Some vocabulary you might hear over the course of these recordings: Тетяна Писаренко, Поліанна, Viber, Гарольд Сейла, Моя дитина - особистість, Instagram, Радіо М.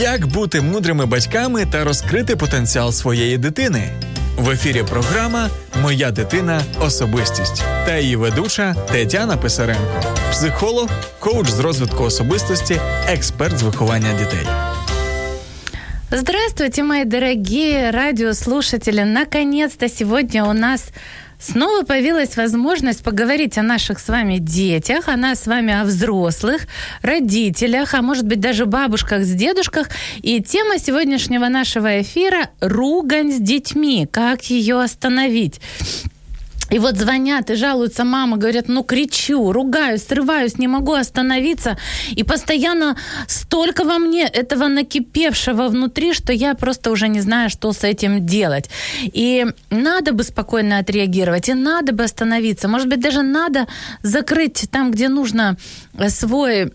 Як бути мудрими батьками та розкрити потенціал своєї дитини? В ефірі програма «Моя дитина – особистість» та її ведуча Тетяна Писаренко. Психолог, коуч з розвитку особистості, експерт з виховання дітей. Здравствуйте, мои дорогие радиослушатели! Наконец-то сегодня у нас снова появилась возможность поговорить о наших с вами детях, о нас с вами, о взрослых, родителях, а может быть даже бабушках с дедушках. И тема сегодняшнего нашего эфира – ругань с детьми, как ее остановить. И вот звонят и жалуются мамы, говорят, кричу, ругаюсь, срываюсь, не могу остановиться. И постоянно столько во мне этого накипевшего внутри, что я просто уже не знаю, что с этим делать. И надо бы спокойно отреагировать, и надо бы остановиться. Может быть, даже надо закрыть там, где нужно свои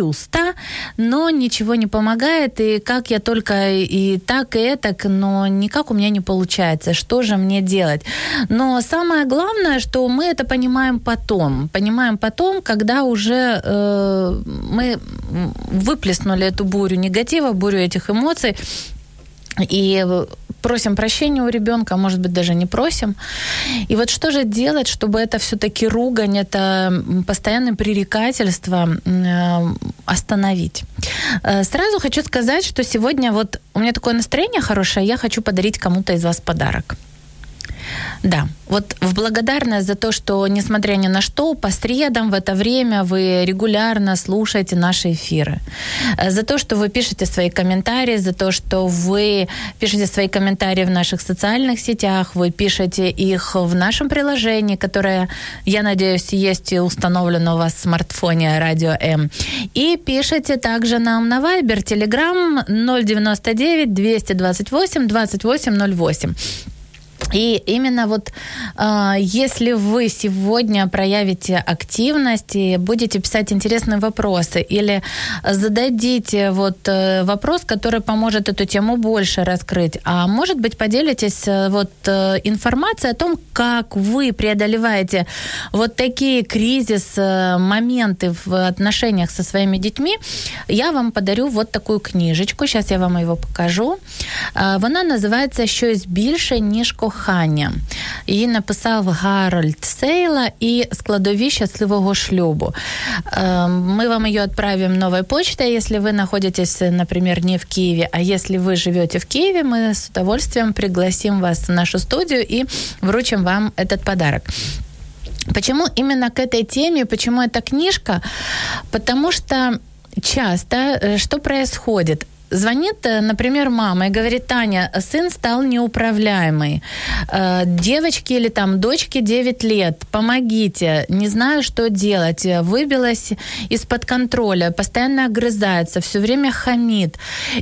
уста, но ничего не помогает, и как я только и так, и этак, но никак у меня не получается, что же мне делать? Но самое главное, что мы это понимаем потом, когда уже мы выплеснули эту бурю негатива, бурю этих эмоций, и просим прощения у ребенка, может быть, даже не просим. И вот что же делать, чтобы это все-таки ругань, это постоянное пререкательство остановить? Сразу хочу сказать, что сегодня вот у меня такое настроение хорошее, я хочу подарить кому-то из вас подарок. Да, вот в благодарность за то, что, несмотря ни на что, по средам в это время вы регулярно слушаете наши эфиры. За то, что вы пишете свои комментарии, за то, что вы пишете свои комментарии в наших социальных сетях, вы пишете их в нашем приложении, которое, я надеюсь, есть и установлено у вас в смартфоне Радіо М. И пишете также нам на Viber, Telegram 099-228-2808. И именно вот если вы сегодня проявите активность и будете писать интересные вопросы или зададите вопрос, который поможет эту тему больше раскрыть, а может быть поделитесь информацией о том, как вы преодолеваете вот такие кризис-моменты в отношениях со своими детьми, я вам подарю вот такую книжечку, сейчас я вам его покажу. Вона називається «Щось більше, ніж кохання». Її написав Гарольд Сейла і «Складові щасливого шлюбу». Мы вам ее отправим новой почтой, если вы находитесь, например, не в Киеве. А если вы живете в Киеве, мы с удовольствием пригласим вас в нашу студию и вручим вам этот подарок. Почему именно к этой теме, почему эта книжка? Потому что часто что происходит? Звонит, например, мама и говорит: «Таня, сын стал неуправляемый. Девочки или там дочке 9 лет, помогите, не знаю, что делать, выбилась из-под контроля, постоянно огрызается, все время хамит,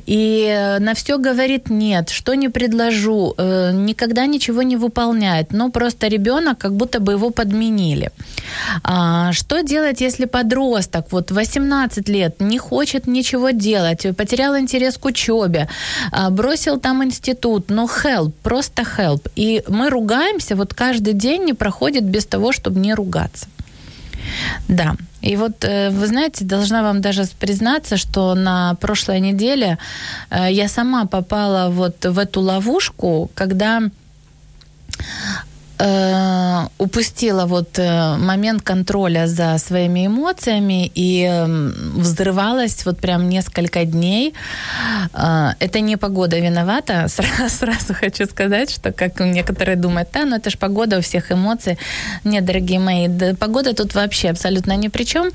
и на все говорит нет, что не предложу, никогда ничего не выполняет, но просто ребенок, как будто бы его подменили. Что делать, если подросток, 18 лет, не хочет ничего делать, потерял интерес к учебе, бросил там институт, но help, просто help». И мы ругаемся, каждый день не проходит без того, чтобы не ругаться. Да, и вы знаете, должна вам даже признаться, что на прошлой неделе я сама попала в эту ловушку, когда упустила момент контроля за своими эмоциями и взрывалась прям несколько дней. Это не погода виновата. Сразу хочу сказать, что как некоторые думают, но это ж погода у всех эмоций. Нет, дорогие мои, погода тут вообще абсолютно ни при чем.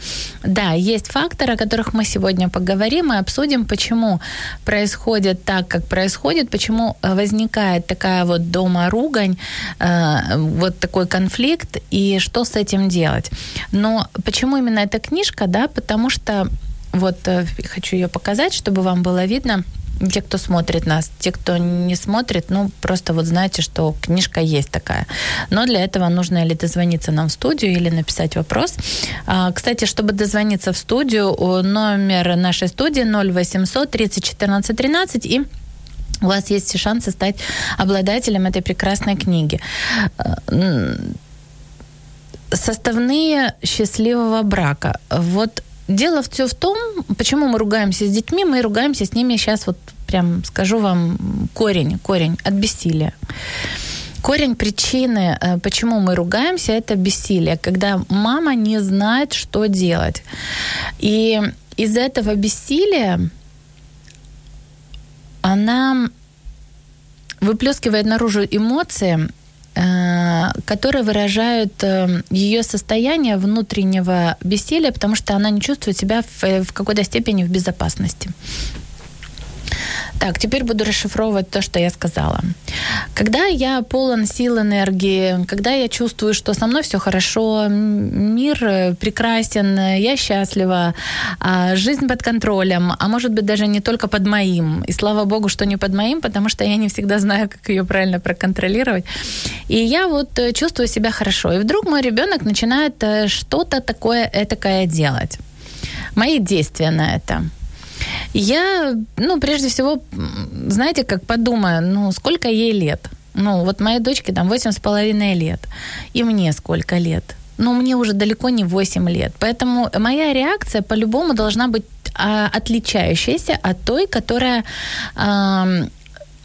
Да, есть факторы, о которых мы сегодня поговорим и обсудим, почему происходит так, как происходит, почему возникает такая дома ругань, такой конфликт, и что с этим делать. Но почему именно эта книжка, да, потому что хочу ее показать, чтобы вам было видно. те, кто смотрит нас. Те, кто не смотрит, ну, просто вот знаете, что книжка есть такая. Но для этого нужно или дозвониться нам в студию, или написать вопрос. Кстати, чтобы дозвониться в студию, номер нашей студии 0800 30 14 13, и у вас есть шансы стать обладателем этой прекрасной книги. Составные счастливого брака. Вот дело все в том, почему мы ругаемся с детьми, мы ругаемся с ними, сейчас вот прям скажу вам корень от бессилия. Корень причины, почему мы ругаемся, это бессилие, когда мама не знает, что делать. И из этого бессилия она выплескивает наружу эмоции, которые выражают ее состояние внутреннего бессилия, потому что она не чувствует себя в какой-то степени в безопасности. Так, теперь буду расшифровывать то, что я сказала. Когда я полон сил, энергии, когда я чувствую, что со мной все хорошо, мир прекрасен, я счастлива, жизнь под контролем, а может быть даже не только под моим. И слава богу, что не под моим, потому что я не всегда знаю, как ее правильно проконтролировать. И я вот чувствую себя хорошо. И вдруг мой ребенок начинает что-то такое этакое делать. Мои действия на это. Я, прежде всего, знаете, как подумаю, сколько ей лет? Вот моей дочке там 8,5 лет. И мне сколько лет? Мне уже далеко не 8 лет. Поэтому моя реакция по-любому должна быть отличающаяся от той, которая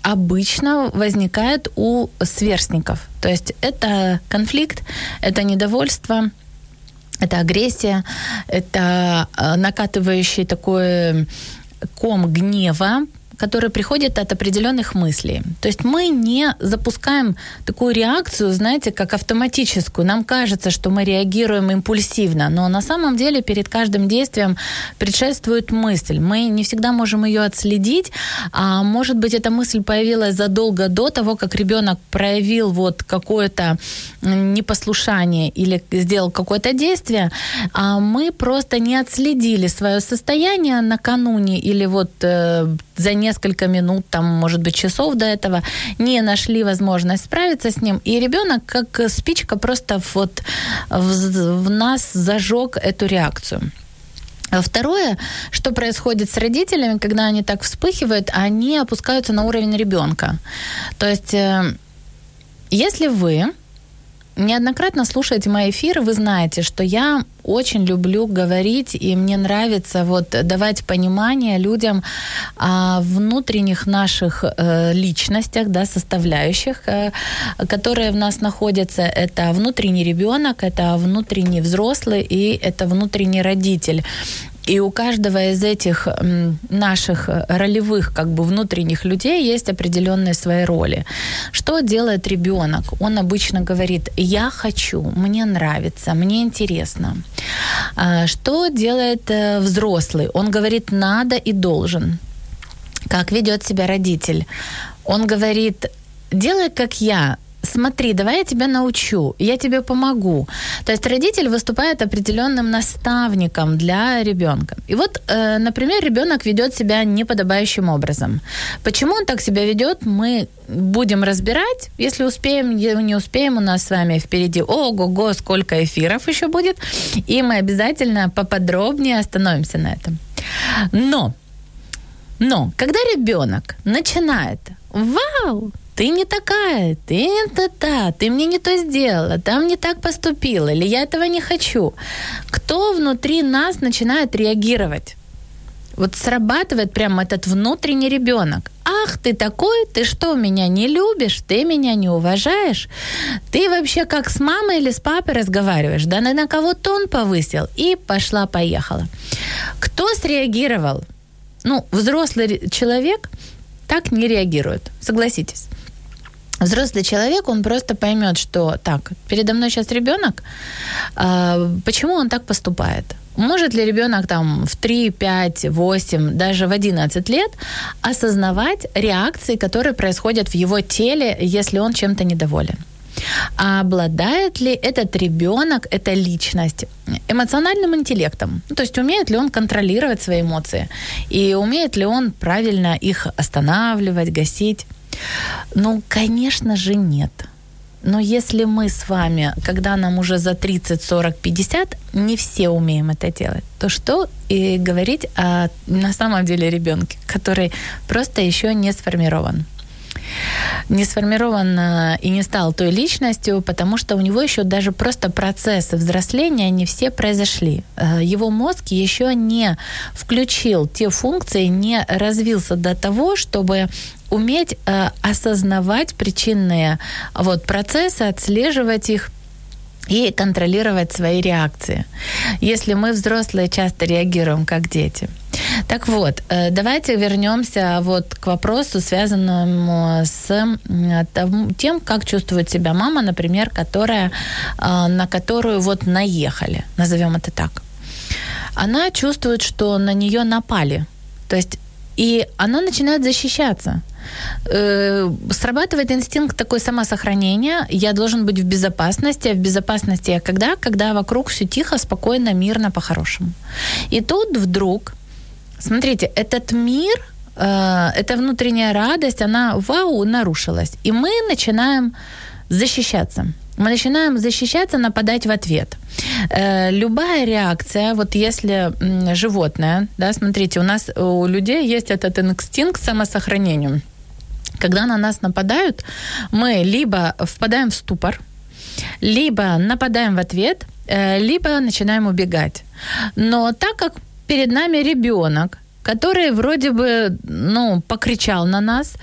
обычно возникает у сверстников. То есть это конфликт, это недовольство, это агрессия, это накатывающий такой ком гнева, который приходит от определенных мыслей. То есть мы не запускаем такую реакцию, знаете, как автоматическую. Нам кажется, что мы реагируем импульсивно, но на самом деле перед каждым действием предшествует мысль. Мы не всегда можем ее отследить, а может быть, эта мысль появилась задолго до того, как ребенок проявил вот какое-то непослушание или сделал какое-то действие, а мы просто не отследили свое состояние накануне или вот за несколько минут, там, может быть, часов до этого, не нашли возможность справиться с ним. И ребенок, как спичка, просто вот в нас зажег эту реакцию. Второе, что происходит с родителями, когда они так вспыхивают, они опускаются на уровень ребенка. То есть, если вы неоднократно слушаете мои эфиры, вы знаете, что я очень люблю говорить, и мне нравится вот давать понимание людям о внутренних наших личностях, да, составляющих, которые в нас находятся. Это внутренний ребенок, это внутренний взрослый и это внутренний родитель. И у каждого из этих наших ролевых, как бы внутренних людей есть определенные свои роли. Что делает ребенок? Он обычно говорит: «Я хочу», «Мне нравится», «Мне интересно». Что делает взрослый? Он говорит: «Надо» и «Должен». Как ведет себя родитель? Он говорит: «Делай, как я». «Смотри, давай я тебя научу, я тебе помогу». То есть родитель выступает определенным наставником для ребенка. И вот, например, ребенок ведет себя неподобающим образом. Почему он так себя ведет, мы будем разбирать. Если успеем, не успеем, у нас с вами впереди ого-го, сколько эфиров еще будет. И мы обязательно поподробнее остановимся на этом. Но когда ребенок начинает «Вау! Ты не такая, ты не та, ты мне не то сделала, там не так поступила, или я этого не хочу». Кто внутри нас начинает реагировать? Вот срабатывает прямо этот внутренний ребенок. «Ах, ты такой, ты что, меня не любишь, ты меня не уважаешь? Ты вообще как с мамой или с папой разговариваешь? Да на кого тон повысил?» И пошла-поехала. Кто среагировал? Взрослый человек так не реагирует, согласитесь. Взрослый человек, он просто поймет, что так, передо мной сейчас ребенок, почему он так поступает? Может ли ребенок там в 3, 5, 8, даже в 11 лет осознавать реакции, которые происходят в его теле, если он чем-то недоволен? А обладает ли этот ребенок, эта личность, эмоциональным интеллектом? Ну, то есть умеет ли он контролировать свои эмоции? И умеет ли он правильно их останавливать, гасить? Ну, конечно же, нет. Но если мы с вами, когда нам уже за 30, 40, 50, не все умеем это делать, то что и говорить о, на самом деле, ребёнке, который просто ещё не сформирован. Не сформирован и не стал той личностью, потому что у него ещё даже просто процессы взросления не все произошли. Его мозг ещё не включил те функции, не развился до того, чтобы уметь осознавать причинные процессы, отслеживать их и контролировать свои реакции, если мы, взрослые, часто реагируем как дети. Так вот, давайте вернёмся к вопросу, связанному с тем, как чувствует себя мама, например, на которую наехали, назовём это так. Она чувствует, что на неё напали, то есть и она начинает защищаться. Срабатывает инстинкт такой самосохранения. Я должен быть в безопасности. А в безопасности я когда вокруг всё тихо, спокойно, мирно, по-хорошему. И тут вдруг, смотрите, этот мир, эта внутренняя радость, она, вау, нарушилась. И мы начинаем защищаться. Мы начинаем защищаться, нападать в ответ. Любая реакция, если животное, смотрите, у людей есть этот инстинкт к самосохранению. Когда на нас нападают, мы либо впадаем в ступор, либо нападаем в ответ, либо начинаем убегать. Но так как перед нами ребёнок, который вроде бы, покричал на нас.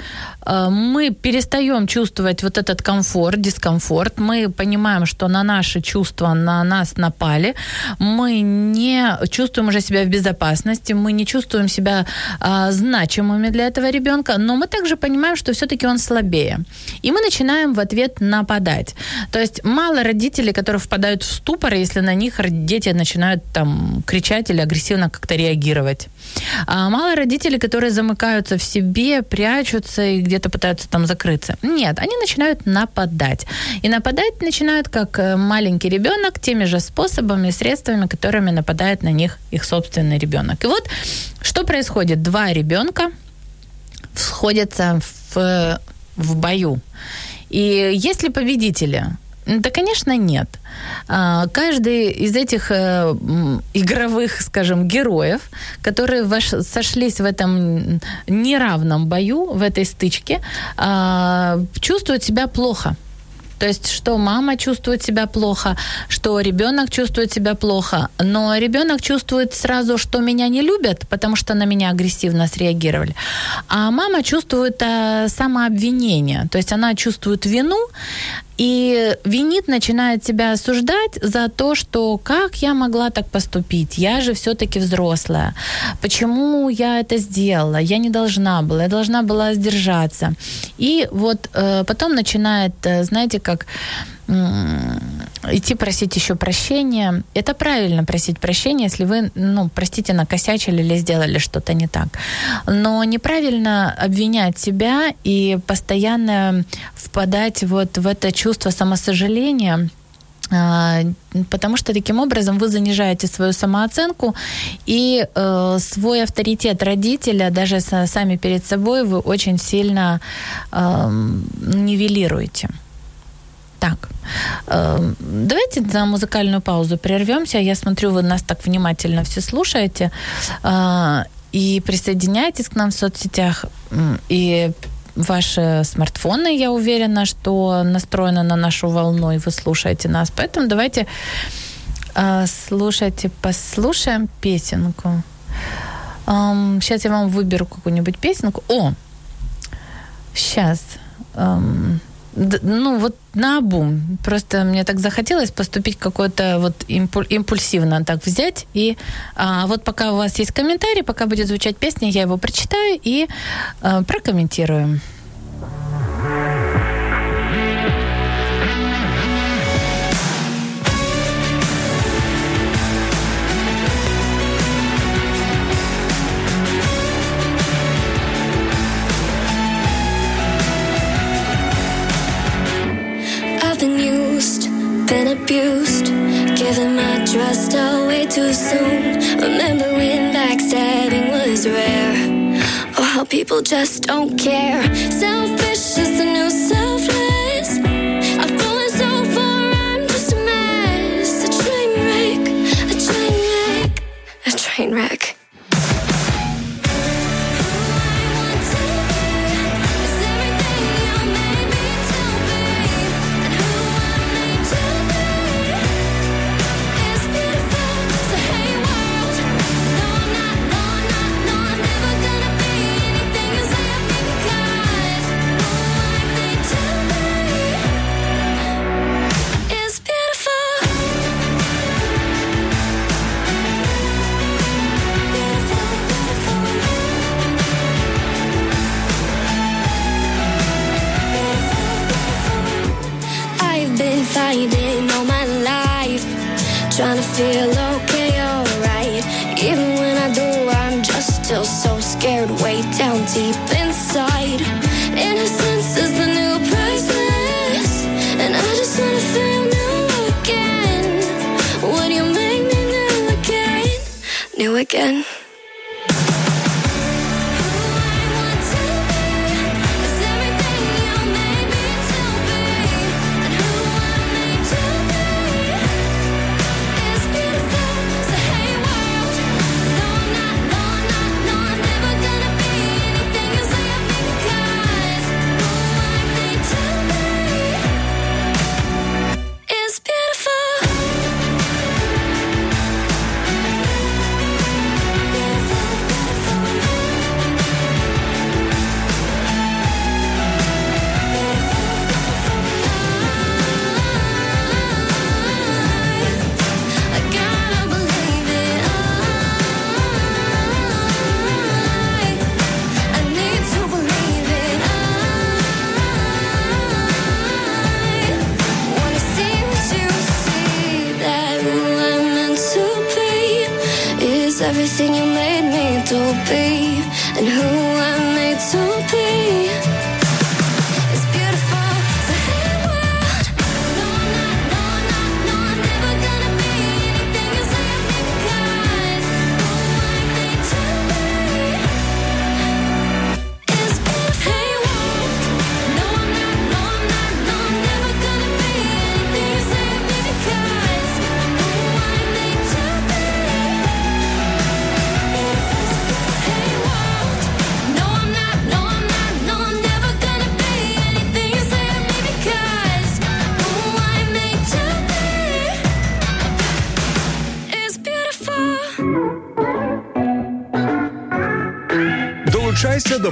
Мы перестаём чувствовать этот комфорт, дискомфорт. Мы понимаем, что на наши чувства, на нас напали. Мы не чувствуем уже себя в безопасности, мы не чувствуем себя значимыми для этого ребёнка, но мы также понимаем, что всё-таки он слабее. И мы начинаем в ответ нападать. То есть мало родителей, которые впадают в ступор, если на них дети начинают кричать или агрессивно как-то реагировать. А мало родителей, которые замыкаются в себе, прячутся и где-то пытаются закрыться. Нет, они начинают нападать. И нападать начинают как маленький ребёнок, теми же способами и средствами, которыми нападает на них их собственный ребёнок. И что происходит? Два ребёнка сходятся в бою. И есть ли победители? Да, конечно, нет. Каждый из этих игровых, скажем, героев, которые сошлись в этом неравном бою, в этой стычке, чувствует себя плохо. То есть, что мама чувствует себя плохо, что ребёнок чувствует себя плохо, но ребёнок чувствует сразу, что меня не любят, потому что на меня агрессивно среагировали. А мама чувствует самообвинение, то есть она чувствует вину и винит, начинает себя осуждать за то, что как я могла так поступить, я же всё-таки взрослая, почему я это сделала, я не должна была, я должна была сдержаться. И потом начинает, знаете, как идти просить ещё прощения. Это правильно просить прощения, если вы, простите, накосячили или сделали что-то не так. Но неправильно обвинять себя и постоянно впадать в это чувство самосожаления, потому что таким образом вы занижаете свою самооценку и свой авторитет родителя, даже сами перед собой, вы очень сильно нивелируете. Так, давайте на музыкальную паузу прервёмся. Я смотрю, вы нас так внимательно все слушаете. И присоединяйтесь к нам в соцсетях. И ваши смартфоны, я уверена, что настроены на нашу волну, и вы слушаете нас. Поэтому давайте послушаем песенку. Сейчас я вам выберу какую-нибудь песенку. Сейчас... наобум. Просто мне так захотелось поступить какое-то импульсивно так взять. И пока у вас есть комментарий, пока будет звучать песня, я его прочитаю и прокомментирую. abused, giving my trust away too soon. Remembering backstabbing was rare, or how people just don't care. Selfish is the new selfless. I've fallen so far, I'm just a mess. A train wreck, a train wreck, a train wreck. Fighting all my life, trying to feel okay, alright. Even when I do, I'm just still so scared, way down deep inside. Innocence is the new priceless, and I just wanna feel new again. Would you make me new again? New again. Everything you made me to be, and who I'm made to be. Долучайся до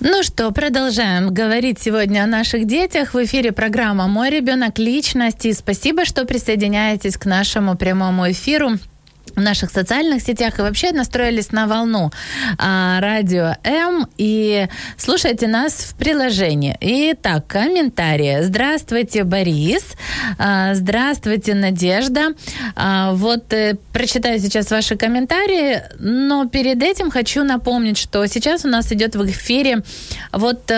Ну что, продолжаем говорить сегодня о наших детях. В эфире программа «Мой ребенок. Личность». И спасибо, что присоединяетесь к нашему прямому эфиру в наших социальных сетях и вообще настроились на волну Радио М и слушайте нас в приложении. Итак, комментарии. Здравствуйте, Борис. Здравствуйте, Надежда. Вот прочитаю сейчас ваши комментарии, но перед этим хочу напомнить, что сейчас у нас идет в эфире вот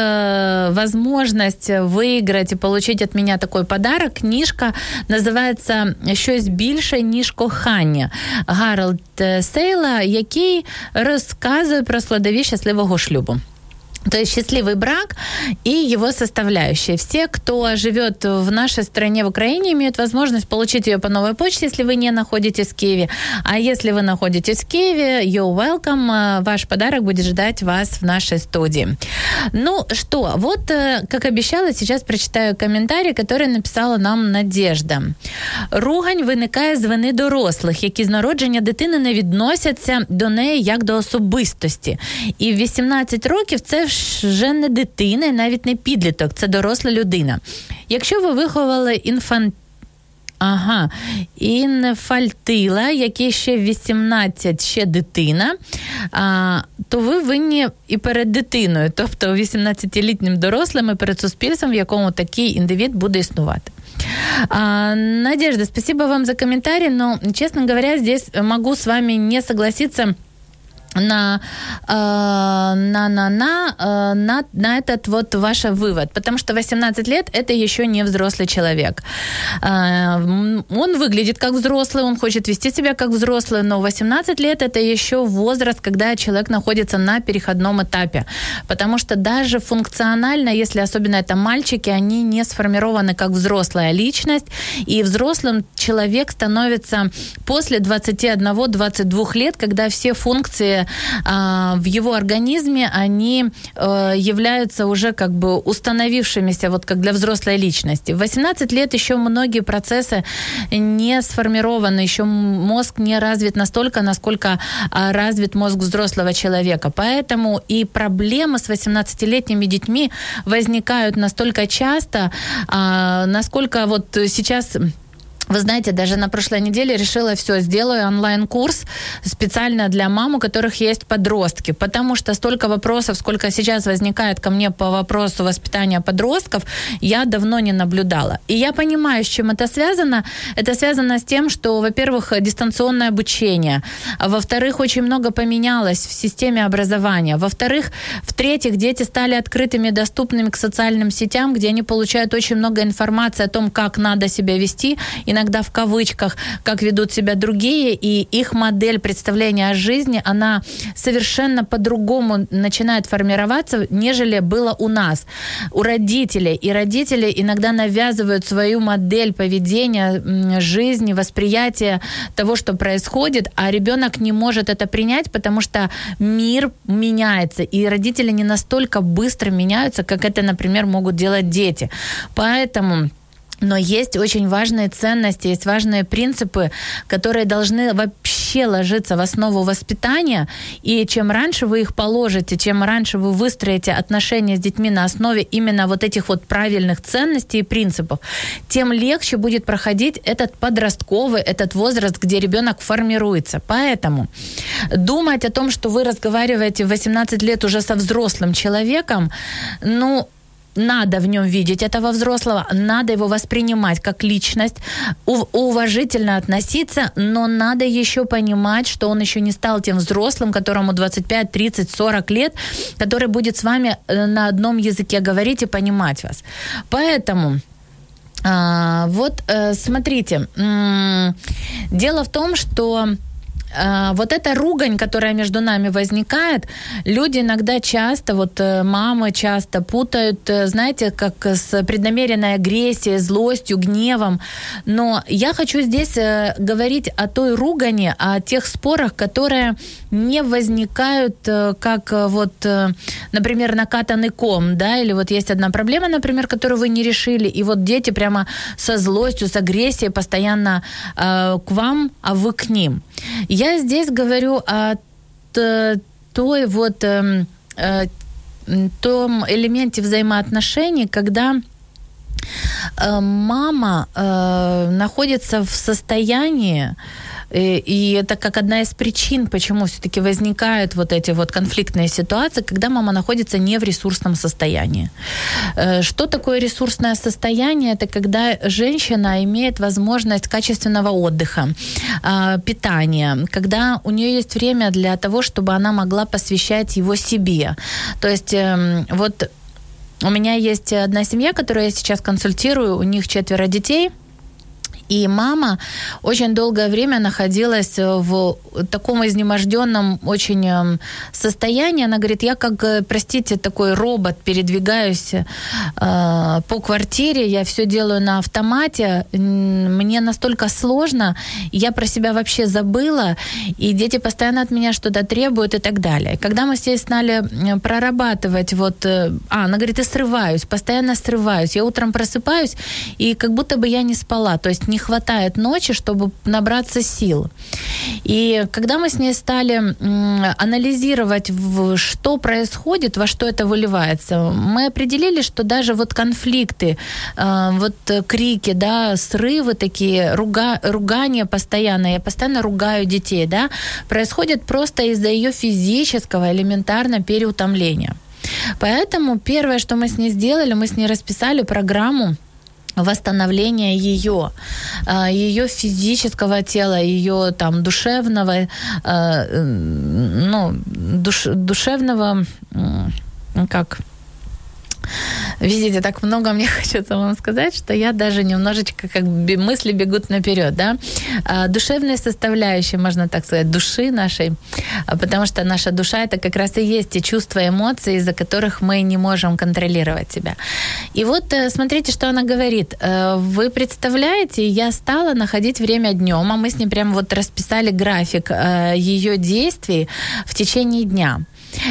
возможность выиграть и получить от меня такой подарок. Книжка называется «Щось більше, ніж кохання». Гарольд Сейла, який розказує про складові щасливого шлюбу. То есть счастливый брак и его составляющие. Все, кто живет в нашей стране, в Украине, имеют возможность получить ее по новой почте, если вы не находитесь в Киеве. А если вы находитесь в Киеве, you're welcome, ваш подарок будет ждать вас в нашей студии. Ну что, вот, как обещала, сейчас прочитаю комментарий, который написала нам Надежда. Ругань виникає з вини дорослих, які з народження дитини не відносяться до неї як до особистості. І в 18 років це вже не дитина і навіть не підліток, це доросла людина. Якщо ви виховали Ага. Інфальтила, який ще 18, ще дитина, то ви винні і перед дитиною, тобто 18-літнім дорослим і перед суспільством, в якому такий індивід буде існувати. Надежда, спасибо вам за комментарий, но, честно говоря, здесь могу с вами не согласиться на этот вот ваш вывод, потому что 18 лет – это еще не взрослый человек. Он выглядит как взрослый, он хочет вести себя как взрослый, но 18 лет – это еще возраст, когда человек находится на переходном этапе, потому что даже функционально, если особенно это мальчики, они не сформированы как взрослая личность, и взрослым человек становится после 21-22 лет, когда все функции в его организме, они являются уже как бы установившимися, вот как для взрослой личности. В 18 лет еще многие процессы не сформированы, еще мозг не развит настолько, насколько развит мозг взрослого человека. Поэтому и проблемы с 18-летними детьми возникают настолько часто, насколько вот сейчас... Вы знаете, даже на прошлой неделе решила, все, сделаю онлайн-курс специально для мам, у которых есть подростки, потому что столько вопросов, сколько сейчас возникает ко мне по вопросу воспитания подростков, я давно не наблюдала. И я понимаю, с чем это связано. Это связано с тем, что, во-первых, дистанционное обучение, во-вторых, очень много поменялось в системе образования, во-вторых, в-третьих, дети стали открытыми, доступными к социальным сетям, где они получают очень много информации о том, как надо себя вести, иногда в кавычках, как ведут себя другие, и их модель представления о жизни, она совершенно по-другому начинает формироваться, нежели было у нас, у родителей. И родители иногда навязывают свою модель поведения, жизни, восприятия того, что происходит, а ребенок не может это принять, потому что мир меняется, и родители не настолько быстро меняются, как это, например, могут делать дети. Поэтому... Но есть очень важные ценности, есть важные принципы, которые должны вообще ложиться в основу воспитания. И чем раньше вы их положите, чем раньше вы выстроите отношения с детьми на основе именно вот этих вот правильных ценностей и принципов, тем легче будет проходить этот подростковый, этот возраст, где ребенок формируется. Поэтому думать о том, что вы разговариваете в 18 лет уже со взрослым человеком, ну... Надо в нем видеть этого взрослого, надо его воспринимать как личность, уважительно относиться, но надо еще понимать, что он еще не стал тем взрослым, которому 25, 30, 40 лет, который будет с вами на одном языке говорить и понимать вас. Поэтому... вот смотрите, дело в том, что... вот эта ругань, которая между нами возникает, люди иногда часто, вот мамы часто путают, знаете, как с преднамеренной агрессией, злостью, гневом. Но я хочу здесь говорить о той ругани, о тех спорах, которые не возникают как вот, например, накатанный ком, да, или вот есть одна проблема, например, которую вы не решили, и вот дети прямо со злостью, с агрессией постоянно к вам, а вы к ним. Я здесь говорю о той вот, том элементе взаимоотношений, когда мама находится в состоянии, и это как одна из причин, почему все-таки возникают вот эти вот конфликтные ситуации, когда мама находится не в ресурсном состоянии. Что такое ресурсное состояние? Это когда женщина имеет возможность качественного отдыха, питания, когда у нее есть время для того, чтобы она могла посвящать его себе. То есть вот у меня есть одна семья, которую я сейчас консультирую, у них 4 детей. И мама очень долгое время находилась в таком изнеможденном очень состоянии. Она говорит, я как, простите, такой робот, передвигаюсь по квартире, я все делаю на автомате, мне настолько сложно, я про себя вообще забыла, и дети постоянно от меня что-то требуют и так далее. Когда мы с ней стали прорабатывать, вот, она говорит, я срываюсь, постоянно срываюсь, я утром просыпаюсь, и как будто бы я не спала, то есть не хватает ночи, чтобы набраться сил. И когда мы с ней стали анализировать, что происходит, во что это выливается, мы определили, что даже вот конфликты, вот крики, да, срывы такие, ругания постоянно, я постоянно ругаю детей, да, происходят просто из-за ее физического элементарно переутомления. Поэтому первое, что мы с ней сделали, мы с ней расписали программу восстановления ее физического тела, ее там душевного, душевного, как... Видите, так много мне хочется вам сказать, что я даже немножечко, как бы, мысли бегут наперед, да. Душевная составляющая, можно так сказать, души нашей, потому что наша душа — это как раз и есть те чувства, эмоции, из-за которых мы не можем контролировать себя. И вот смотрите, что она говорит. Вы представляете, я стала находить время днем, а мы с ней прям вот расписали график ее действий в течение дня.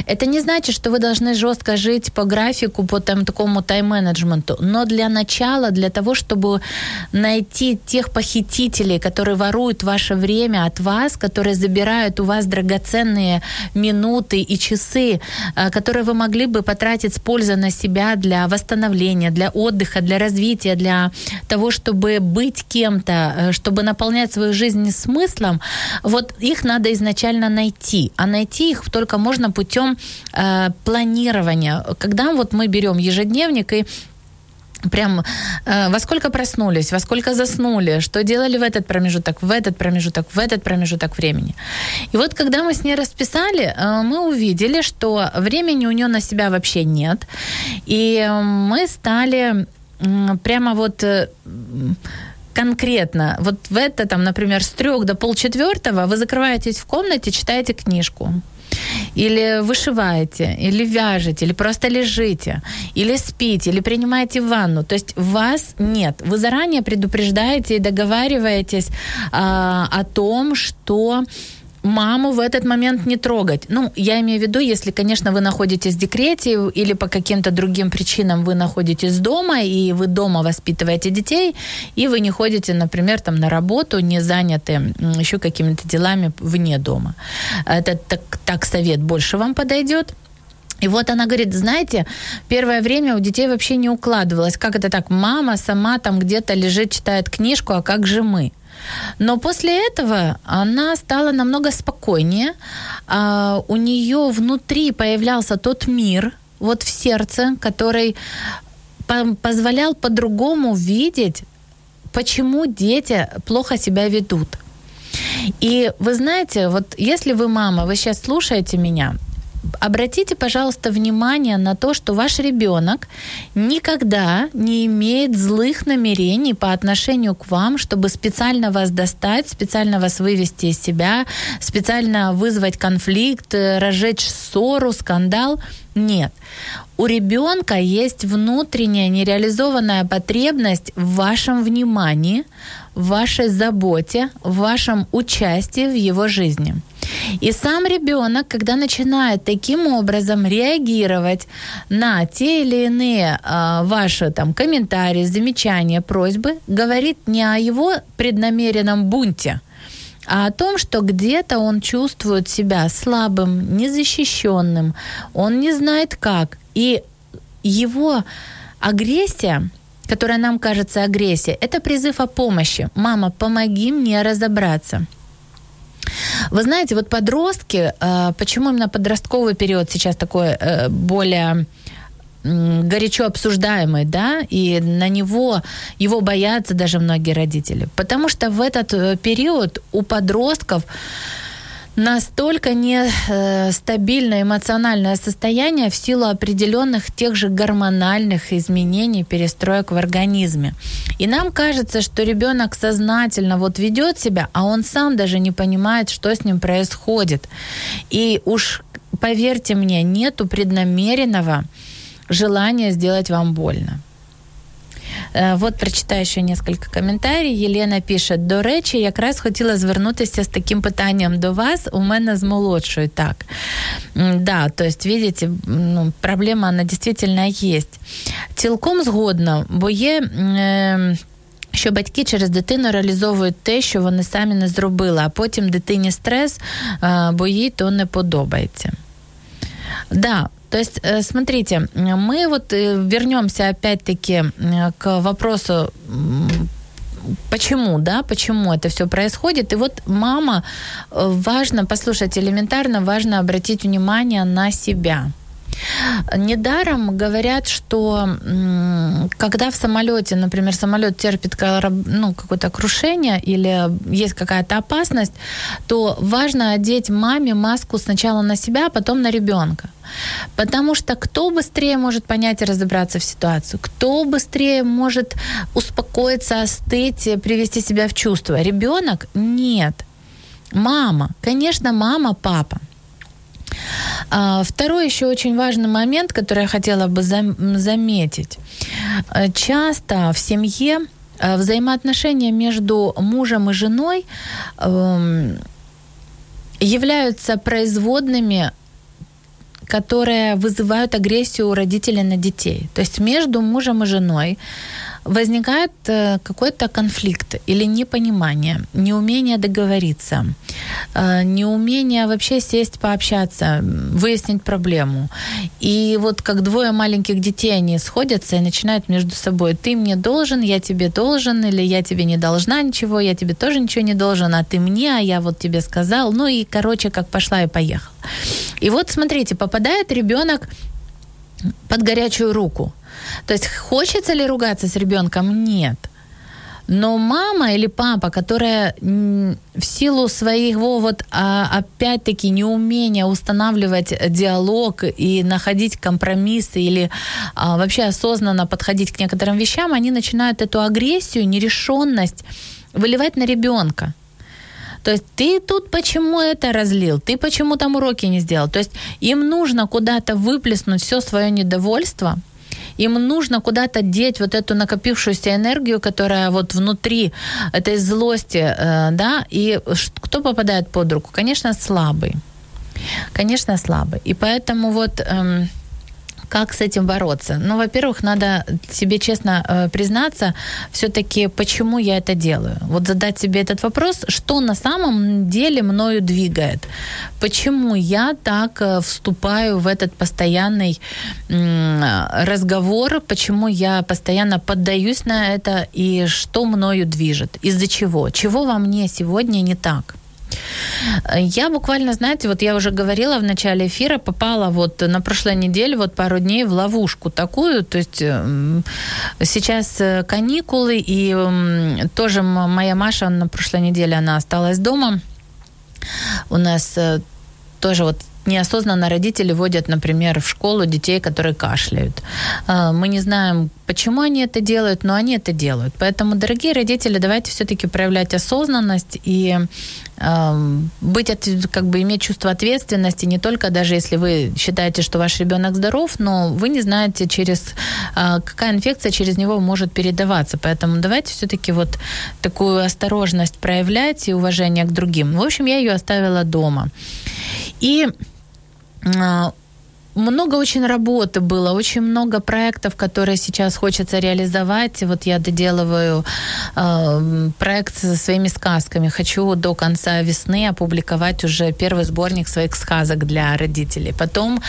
Это не значит, что вы должны жестко жить по графику, по там, такому тайм-менеджменту, но для начала, для того, чтобы найти тех похитителей, которые воруют ваше время от вас, которые забирают у вас драгоценные минуты и часы, которые вы могли бы потратить с пользой на себя для восстановления, для отдыха, для развития, для того, чтобы быть кем-то, чтобы наполнять свою жизнь смыслом, вот их надо изначально найти. А найти их только можно путем планирования. Когда вот мы берем ежедневник и прям во сколько проснулись, во сколько заснули, что делали в этот промежуток, в этот промежуток, в этот промежуток времени. И вот когда мы с ней расписали, мы увидели, что времени у нее на себя вообще нет. И мы стали прямо вот... конкретно, вот в это, там, например, с 3 до 3:30 вы закрываетесь в комнате, читаете книжку. Или вышиваете, или вяжете, или просто лежите, или спите, или принимаете ванну. То есть вас нет. Вы заранее предупреждаете и договариваетесь о том, что... маму в этот момент не трогать. Ну, я имею в виду, если, конечно, вы находитесь в декрете или по каким-то другим причинам вы находитесь дома, и вы дома воспитываете детей, и вы не ходите, например, там, на работу, не заняты еще какими-то делами вне дома. Это так совет больше вам подойдет. И вот она говорит, знаете, первое время у детей вообще не укладывалось. Как это так? Мама сама там где-то лежит, читает книжку, а как же мы? Но после этого она стала намного спокойнее. У нее внутри появлялся тот мир, вот в сердце, который позволял по-другому видеть, почему дети плохо себя ведут. И вы знаете, вот если вы мама, вы сейчас слушаете меня, обратите, пожалуйста, внимание на то, что ваш ребенок никогда не имеет злых намерений по отношению к вам, чтобы специально вас достать, специально вас вывести из себя, специально вызвать конфликт, разжечь ссору, скандал. Нет. У ребенка есть внутренняя нереализованная потребность в вашем внимании, в вашей заботе, в вашем участии в его жизни. И сам ребенок, когда начинает таким образом реагировать на те или иные ваши там, комментарии, замечания, просьбы, говорит не о его преднамеренном бунте, а о том, что где-то он чувствует себя слабым, незащищенным, он не знает как. И его агрессия, которая нам кажется агрессией, это призыв о помощи. «Мама, помоги мне разобраться». Вы знаете, вот подростки, почему именно подростковый период сейчас такой более горячо обсуждаемый, да, и на него, его боятся даже многие родители. Потому что в этот период у подростков настолько нестабильное эмоциональное состояние в силу определенных тех же гормональных изменений, перестроек в организме. И нам кажется, что ребенок сознательно вот ведет себя, а он сам даже не понимает, что с ним происходит. И уж, поверьте мне, нету преднамеренного желания сделать вам больно. Вот прочитаю ще несколько коментарів. Єлена пише, до речі, якраз хотіла звернутися з таким питанням до вас, у мене з молодшою так. Да, то есть, видите, ну, проблема, вона дійсно є. Цілком згодна, бо є що батьки через дитину реалізовують те, що вони самі не зробили, а потім дитині стрес, бо їй то не подобається. Да. То есть, смотрите, мы вот вернемся опять-таки к вопросу, почему, да, почему это все происходит. И вот мама, важно послушать элементарно, важно обратить внимание на себя. Недаром говорят, что когда в самолете, например, самолет терпит какое-то крушение или есть какая-то опасность, то важно одеть маме маску сначала на себя, а потом на ребенка. Потому что кто быстрее может понять и разобраться в ситуации, кто быстрее может успокоиться, остыть, привести себя в чувство? Ребенок? Нет. Мама. Конечно, мама, папа. Второй еще очень важный момент, который я хотела бы заметить. Часто в семье взаимоотношения между мужем и женой являются производными, которые вызывают агрессию у родителей на детей. То есть между мужем и женой возникает какой-то конфликт или непонимание, неумение договориться, неумение вообще сесть, пообщаться, выяснить проблему. И вот как двое маленьких детей, они сходятся и начинают между собой: ты мне должен, я тебе должен, или я тебе не должна ничего, я тебе тоже ничего не должен, а ты мне, а я вот тебе сказал. Ну и, короче, как пошла и поехала. И вот, смотрите, попадает ребенок под горячую руку. То есть хочется ли ругаться с ребенком? Нет. Но мама или папа, которая в силу своего вот опять-таки неумения устанавливать диалог и находить компромиссы или вообще осознанно подходить к некоторым вещам, они начинают эту агрессию, нерешенность выливать на ребенка. То есть ты тут почему это разлил, ты почему там уроки не сделал. То есть им нужно куда-то выплеснуть все свое недовольство, им нужно куда-то деть вот эту накопившуюся энергию, которая вот внутри этой злости, да, и кто попадает под руку? Конечно, слабый. Конечно, слабый. И поэтому вот... Как с этим бороться? Ну, во-первых, надо себе честно признаться всё-таки, почему я это делаю. Вот задать себе этот вопрос, что на самом деле мною двигает. Почему я так вступаю в этот постоянный разговор, почему я постоянно поддаюсь на это, и что мною движет, из-за чего, чего во мне сегодня не так. Я буквально, знаете, вот я уже говорила в начале эфира, попала вот на прошлой неделе, вот пару дней в ловушку такую, то есть сейчас каникулы, и тоже моя Маша на прошлой неделе, она осталась дома. У нас тоже вот неосознанно родители водят, например, в школу детей, которые кашляют. Мы не знаем, почему они это делают, но они это делают. Поэтому, дорогие родители, давайте все-таки проявлять осознанность и иметь чувство ответственности, не только даже если вы считаете, что ваш ребенок здоров, но вы не знаете, какая инфекция через него может передаваться. Поэтому давайте все-таки вот такую осторожность проявлять и уважение к другим. В общем, я ее оставила дома. И много очень работы было, очень много проектов, которые сейчас хочется реализовать. Вот я доделываю проект со своими сказками. Хочу до конца весны опубликовать уже первый сборник своих сказок для родителей. Потом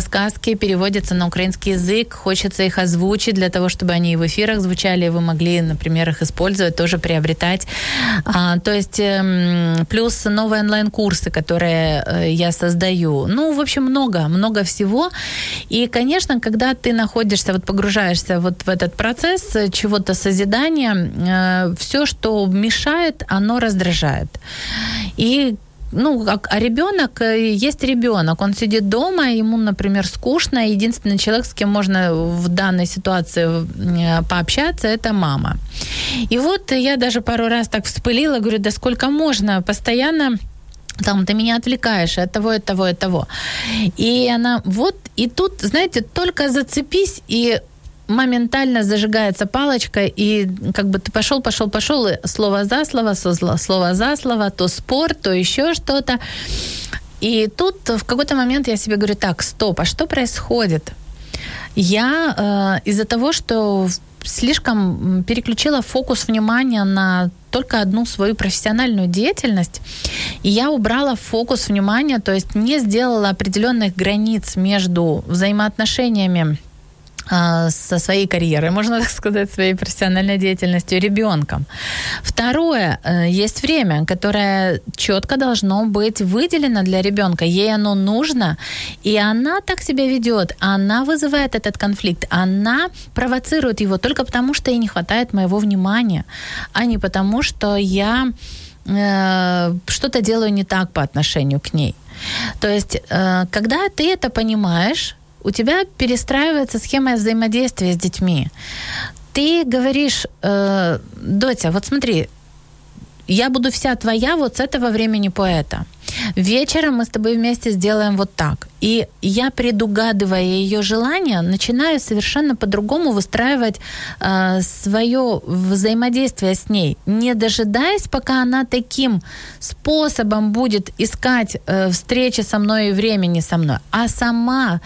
сказки переводятся на украинский язык. Хочется их озвучить для того, чтобы они и в эфирах звучали, и вы могли, например, их использовать, тоже приобретать. Плюс новые онлайн-курсы, которые я создаю. Ну, в общем, много всего. И, конечно, когда ты находишься, вот погружаешься вот в этот процесс чего-то созидания, все, что мешает, оно раздражает. И ребенок, он сидит дома, ему, например, скучно, единственный человек, с кем можно в данной ситуации пообщаться, это мама. И вот я даже пару раз так вспылила, говорю, да сколько можно, постоянно там, ты меня отвлекаешь от того, от того, от того. И она и тут, знаете, только зацепись, и моментально зажигается палочка, и ты пошел, и слово за слово, то спор, то еще что-то. И тут в какой-то момент я себе говорю, так, стоп, а что происходит? Я из-за того, что слишком переключила фокус внимания на только одну свою профессиональную деятельность, и я убрала фокус внимания, то есть не сделала определенных границ между взаимоотношениями со своей карьерой, можно так сказать, своей профессиональной деятельностью, ребенком. Второе, есть время, которое четко должно быть выделено для ребенка. Ей оно нужно, и она так себя ведет, она вызывает этот конфликт, она провоцирует его только потому, что ей не хватает моего внимания, а не потому, что я что-то делаю не так по отношению к ней. То есть, когда ты это понимаешь, у тебя перестраивается схема взаимодействия с детьми. Ты говоришь: «Дотя, вот смотри, я буду вся твоя вот с этого времени по это. Вечером мы с тобой вместе сделаем вот так». И я, предугадывая ее желания, начинаю совершенно по-другому выстраивать свое взаимодействие с ней, не дожидаясь, пока она таким способом будет искать встречи со мной и времени со мной, а сама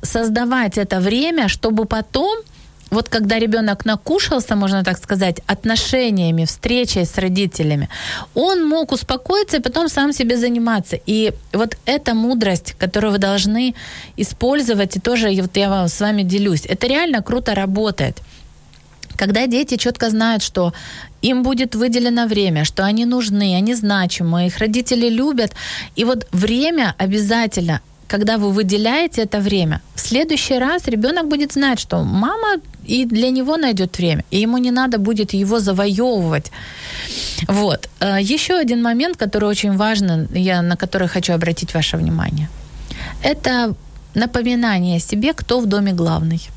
создавать это время, чтобы потом, вот когда ребенок накушался, можно так сказать, отношениями, встречей с родителями, он мог успокоиться и потом сам себе заниматься. И вот эта мудрость, которую вы должны использовать, и тоже вот я с вами делюсь, это реально круто работает. Когда дети четко знают, что им будет выделено время, что они нужны, они значимы, их родители любят. И вот время обязательно, когда вы выделяете это время, в следующий раз ребенок будет знать, что мама и для него найдет время, и ему не надо будет его завоевывать. Вот. Еще один момент, который очень важен, на который хочу обратить ваше внимание. Это напоминание себе, кто в доме главный.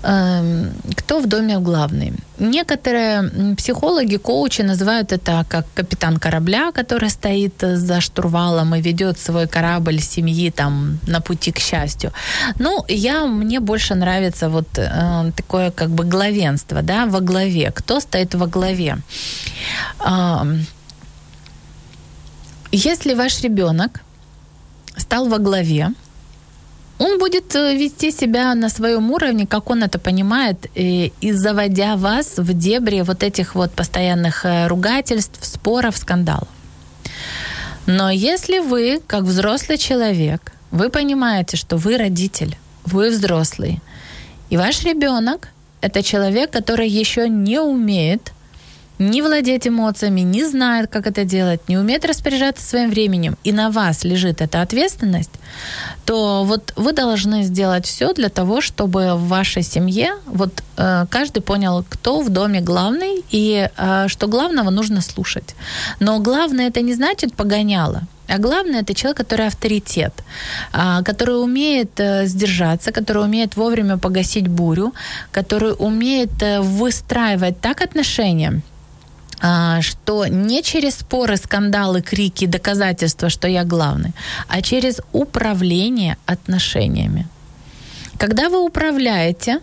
Кто в доме главный? Некоторые психологи, коучи называют это как капитан корабля, который стоит за штурвалом и ведет свой корабль семьи там на пути к счастью. Ну, мне больше нравится вот такое как бы главенство, да, во главе. Кто стоит во главе? Если ваш ребенок стал во главе, он будет вести себя на своем уровне, как он это понимает, и заводя вас в дебри вот этих вот постоянных ругательств, споров, скандалов. Но если вы, как взрослый человек, вы понимаете, что вы родитель, вы взрослый, и ваш ребенок – это человек, который еще не умеет не владеть эмоциями, не знает, как это делать, не умеет распоряжаться своим временем, и на вас лежит эта ответственность, то вот вы должны сделать все для того, чтобы в вашей семье вот каждый понял, кто в доме главный, и что главного нужно слушать. Но главное это не значит погоняло, а главное это человек, который авторитет, который умеет сдержаться, который умеет вовремя погасить бурю, который умеет выстраивать так отношения, что не через споры, скандалы, крики, доказательства, что я главный, а через управление отношениями. Когда вы управляете,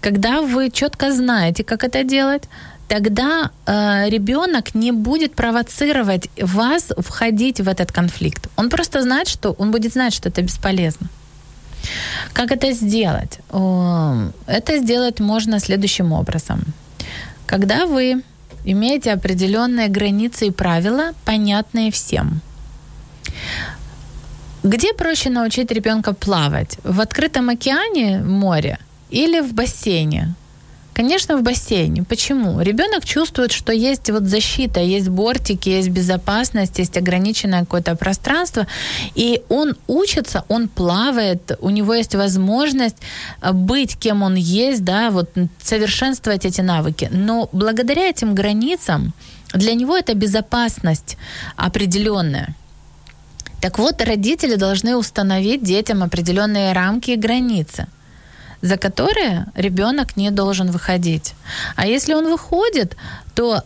когда вы четко знаете, как это делать, тогда ребенок не будет провоцировать вас входить в этот конфликт. Он просто знает, что он будет знать, что это бесполезно. Как это сделать? Это сделать можно следующим образом. Когда вы имеете определенные границы и правила, понятные всем. Где проще научить ребенка плавать? В открытом океане, в море или в бассейне? Конечно, в бассейне. Почему? Ребенок чувствует, что есть вот защита, есть бортики, есть безопасность, есть ограниченное какое-то пространство, и он учится, он плавает, у него есть возможность быть кем он есть, да, вот совершенствовать эти навыки. Но благодаря этим границам для него это безопасность определенная. Так вот, родители должны установить детям определенные рамки и границы, за которые ребенок не должен выходить. А если он выходит, то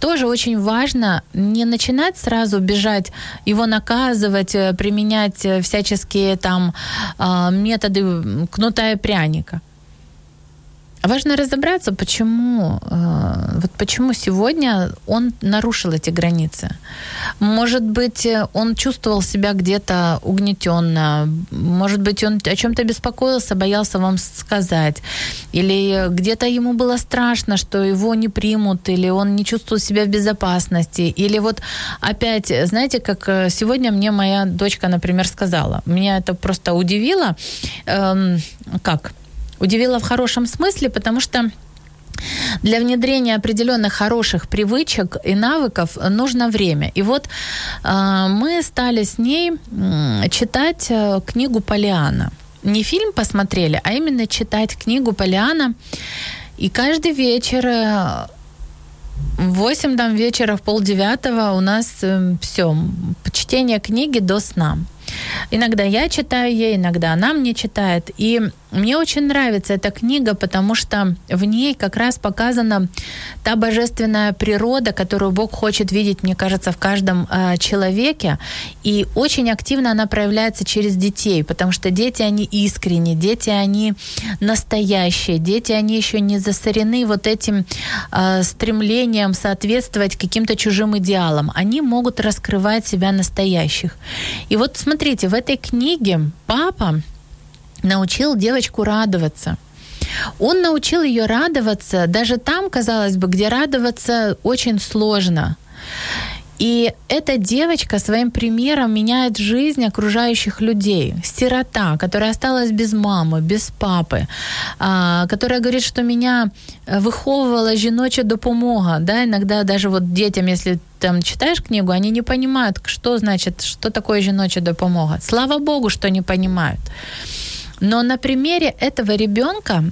тоже очень важно не начинать сразу бежать, его наказывать, применять всяческие там методы кнута и пряника. Важно разобраться, почему сегодня он нарушил эти границы. Может быть, он чувствовал себя где-то угнетенно, может быть, он о чем-то беспокоился, боялся вам сказать, или где-то ему было страшно, что его не примут, или он не чувствовал себя в безопасности, или вот опять, знаете, как сегодня мне моя дочка, например, сказала, меня это просто удивило, Удивило в хорошем смысле, потому что для внедрения определенных хороших привычек и навыков нужно время. И вот мы стали с ней читать книгу Поліанна. Не фильм посмотрели, а именно читать книгу Поліанна. И каждый вечер, в 8 вечера, в 8:30 у нас все, чтение книги до сна. Иногда я читаю ей, иногда она мне читает. И мне очень нравится эта книга, потому что в ней как раз показана та божественная природа, которую Бог хочет видеть, мне кажется, в каждом человеке. И очень активно она проявляется через детей, потому что дети, они искренни, дети, они настоящие, дети, они еще не засорены вот этим стремлением соответствовать каким-то чужим идеалам. Они могут раскрывать себя настоящих. И вот смотрите, в этой книге папа научил девочку радоваться. Он научил её радоваться даже там, казалось бы, где радоваться очень сложно. И эта девочка своим примером меняет жизнь окружающих людей. Сирота, которая осталась без мамы, без папы, которая говорит, что меня виховувала жіноча допомога. Да? Иногда даже вот детям, если там читаешь книгу, они не понимают, что значит, что такое жіноча допомога. Слава Богу, что не понимают. Но на примере этого ребёнка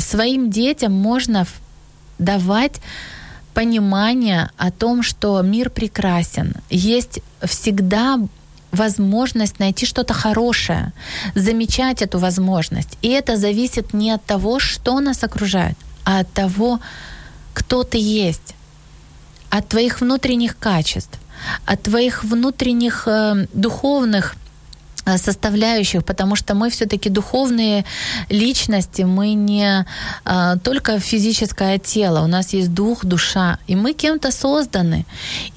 своим детям можно давать понимание о том, что мир прекрасен. Есть всегда возможность найти что-то хорошее, замечать эту возможность. И это зависит не от того, что нас окружает, а от того, кто ты есть, от твоих внутренних качеств, от твоих внутренних духовных составляющих, потому что мы всё-таки духовные личности, мы не только физическое тело, у нас есть дух, душа, и мы кем-то созданы.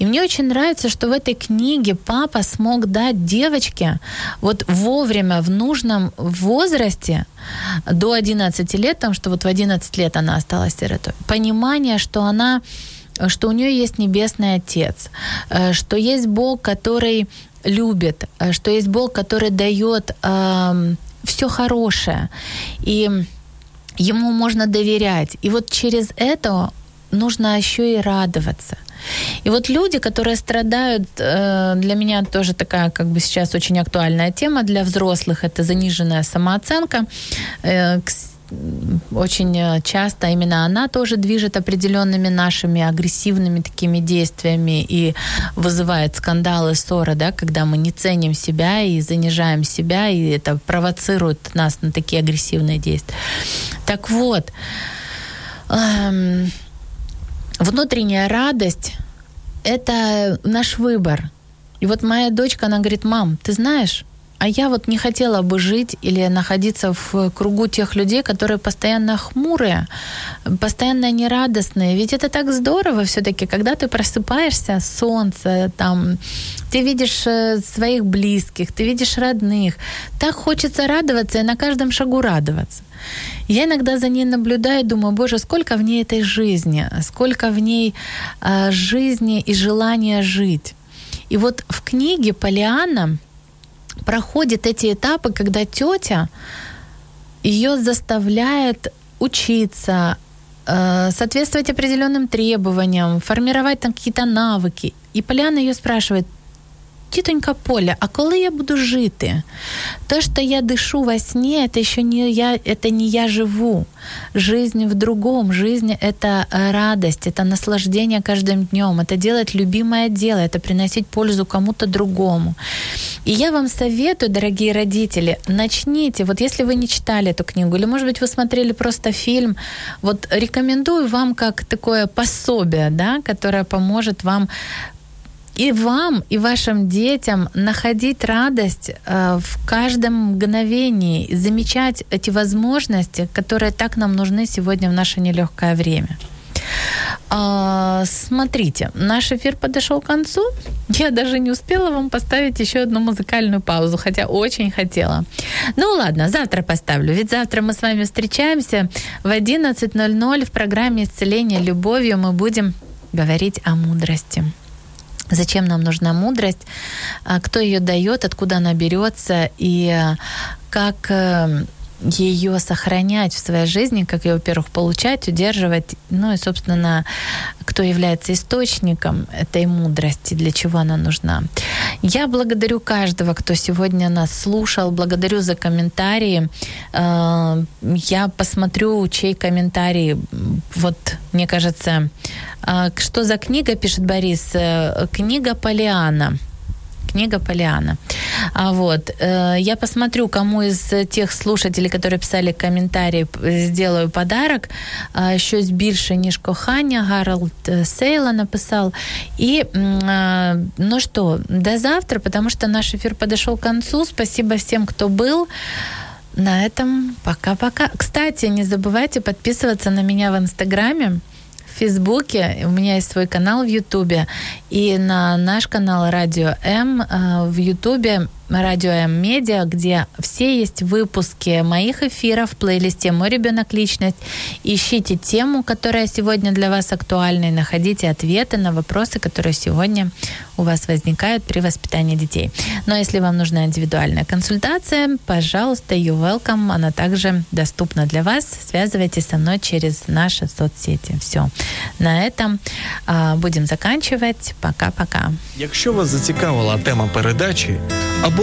И мне очень нравится, что в этой книге папа смог дать девочке вот вовремя, в нужном возрасте, до 11 лет, потому что вот в 11 лет она осталась сиротой, понимание, что у неё есть Небесный Отец, что есть Бог, который любит, что есть Бог, который даёт всё хорошее, и ему можно доверять. И вот через это нужно ещё и радоваться. И вот люди, которые страдают, для меня тоже такая как бы сейчас очень актуальная тема для взрослых, это заниженная самооценка. Очень часто именно она тоже движет определенными нашими агрессивными такими действиями и вызывает скандалы, ссоры, да, когда мы не ценим себя и занижаем себя, и это провоцирует нас на такие агрессивные действия. Так вот, внутренняя радость — это наш выбор. И вот моя дочка, она говорит: «Мам, ты знаешь, а я вот не хотела бы жить или находиться в кругу тех людей, которые постоянно хмурые, постоянно нерадостные». Ведь это так здорово всё-таки, когда ты просыпаешься, солнце, там, ты видишь своих близких, ты видишь родных. Так хочется радоваться и на каждом шагу радоваться. Я иногда за ней наблюдаю, думаю: Боже, сколько в ней этой жизни, сколько в ней жизни и желания жить. И вот в книге Поліанна проходят эти этапы, когда тётя её заставляет учиться, соответствовать определённым требованиям, формировать там какие-то навыки. И Поліанна её спрашивает: «Тітонька Поля, а коли я буду жити? То, что я дышу во сне, это ещё не я живу. Жизнь в другом. Жизнь — это радость, это наслаждение каждым днём, это делать любимое дело, это приносить пользу кому-то другому». И я вам советую, дорогие родители, начните, вот если вы не читали эту книгу, или, может быть, вы смотрели просто фильм, вот рекомендую вам как такое пособие, да, которое поможет вам И вам, и вашим детям находить радость в каждом мгновении, замечать эти возможности, которые так нам нужны сегодня в наше нелегкое время. Смотрите, наш эфир подошел к концу. Я даже не успела вам поставить еще одну музыкальную паузу, хотя очень хотела. Ну ладно, завтра поставлю, ведь завтра мы с вами встречаемся в 11:00 в программе «Исцеление любовью». Мы будем говорить о мудрости. Зачем нам нужна мудрость? Кто ее дает? Откуда она берется? И как ее сохранять в своей жизни, как ее, во-первых, получать, удерживать, ну и, собственно, кто является источником этой мудрости, для чего она нужна. Я благодарю каждого, кто сегодня нас слушал, благодарю за комментарии. Я посмотрю, чей комментарий, вот, мне кажется, что за книга, пишет Борис, книга «Поліанна». Книга «Поліанна». Вот. Я посмотрю, кому из тех слушателей, которые писали комментарии, сделаю подарок. «Щось більше, ніж кохання», Гарольд Сейла написал. И, ну что, до завтра, потому что наш эфир подошел к концу. Спасибо всем, кто был. На этом пока-пока. Кстати, не забывайте подписываться на меня в Инстаграме, в Фейсбуке, у меня есть свой канал в Ютубе, и на наш канал «Радіо М» в Ютубе «Радіо М Медиа», где все есть выпуски моих эфиров в плейлисте «Мой ребенок. Личность». Ищите тему, которая сегодня для вас актуальна, и находите ответы на вопросы, которые сегодня у вас возникают при воспитании детей. Но если вам нужна индивидуальная консультация, пожалуйста, you welcome, она также доступна для вас. Связывайтесь со мной через наши соцсети. Все. На этом будем заканчивать. Пока-пока. Якщо вас зацікавила тема передачі, або